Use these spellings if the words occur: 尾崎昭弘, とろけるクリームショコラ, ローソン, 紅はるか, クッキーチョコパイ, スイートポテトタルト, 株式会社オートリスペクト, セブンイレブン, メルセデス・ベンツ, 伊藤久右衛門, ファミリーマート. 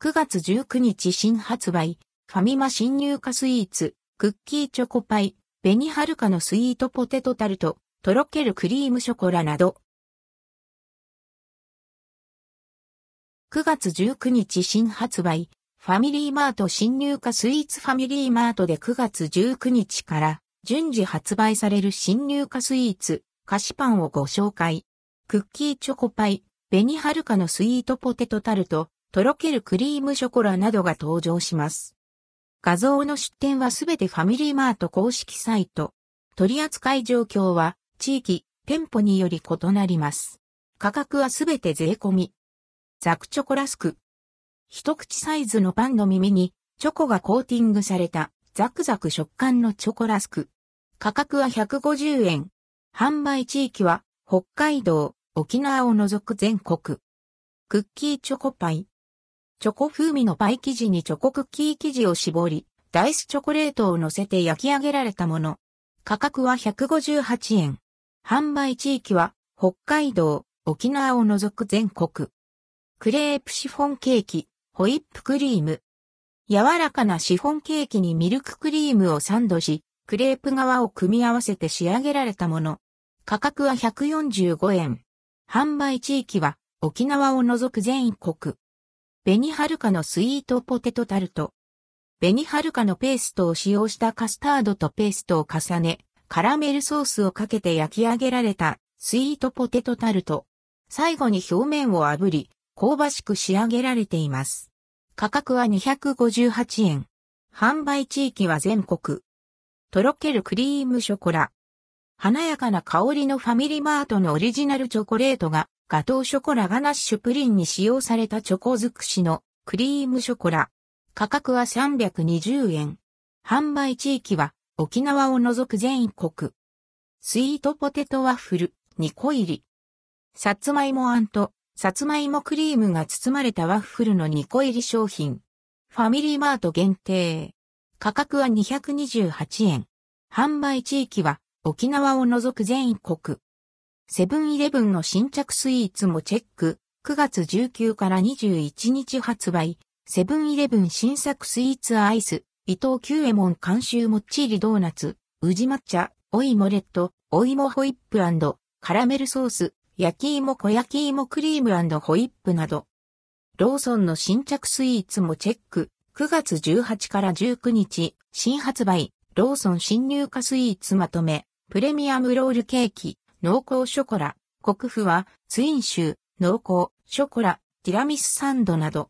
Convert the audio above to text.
9月19日新発売、ファミマ新入荷スイーツ、クッキーチョコパイ、紅はるかのスイートポテトタルト、とろけるクリームショコラなど。9月19日新発売、ファミリーマート新入荷スイーツファミリーマートで9月19日から順次発売される新入荷スイーツ、菓子パンをご紹介。クッキーチョコパイ、紅はるかのスイートポテトタルト、とろけるクリームショコラなどが登場します。画像の出展はすべてファミリーマート公式サイト。取扱い状況は地域、店舗により異なります。価格はすべて税込み。ザクチョコラスク。一口サイズのパンの耳にチョコがコーティングされたザクザク食感のチョコラスク。価格は150円。販売地域は北海道、沖縄を除く全国。クッキーチョコパイ。チョコ風味のパイ生地にチョコクッキー生地を絞り、ダイスチョコレートを乗せて焼き上げられたもの。価格は158円。販売地域は北海道、沖縄を除く全国。クレープシフォンケーキ、ホイップクリーム。柔らかなシフォンケーキにミルククリームをサンドし、クレープ側を組み合わせて仕上げられたもの。価格は145円。販売地域は沖縄を除く全国。紅はるかのスイートポテトタルト。紅はるかのペーストを使用したカスタードとペーストを重ね、カラメルソースをかけて焼き上げられたスイートポテトタルト。最後に表面を炙り、香ばしく仕上げられています。価格は258円。販売地域は全国。とろけるクリームショコラ。華やかな香りのファミリーマートのオリジナルチョコレートが、ガトーショコラガナッシュプリンに使用されたチョコ尽くしのクリームショコラ。価格は320円。販売地域は沖縄を除く全国。スイートポテトワッフル2個入り。さつまいもあんとさつまいもクリームが包まれたワッフルの2個入り商品。ファミリーマート限定。価格は228円。販売地域は沖縄を除く全国。セブンイレブンの新着スイーツもチェック。9月19から21日発売。セブンイレブン新作スイーツアイス。伊藤久右衛門監修もっちりドーナツ。宇治抹茶。お芋レッド。お芋ホイップ&カラメルソース。焼き芋小焼き芋クリーム&ホイップなど。ローソンの新着スイーツもチェック。9月18から19日。新発売。ローソン新入荷スイーツまとめ。プレミアムロールケーキ。濃厚ショコラ、コクフは、ツインシュー、濃厚、ショコラ、ティラミスサンドなど。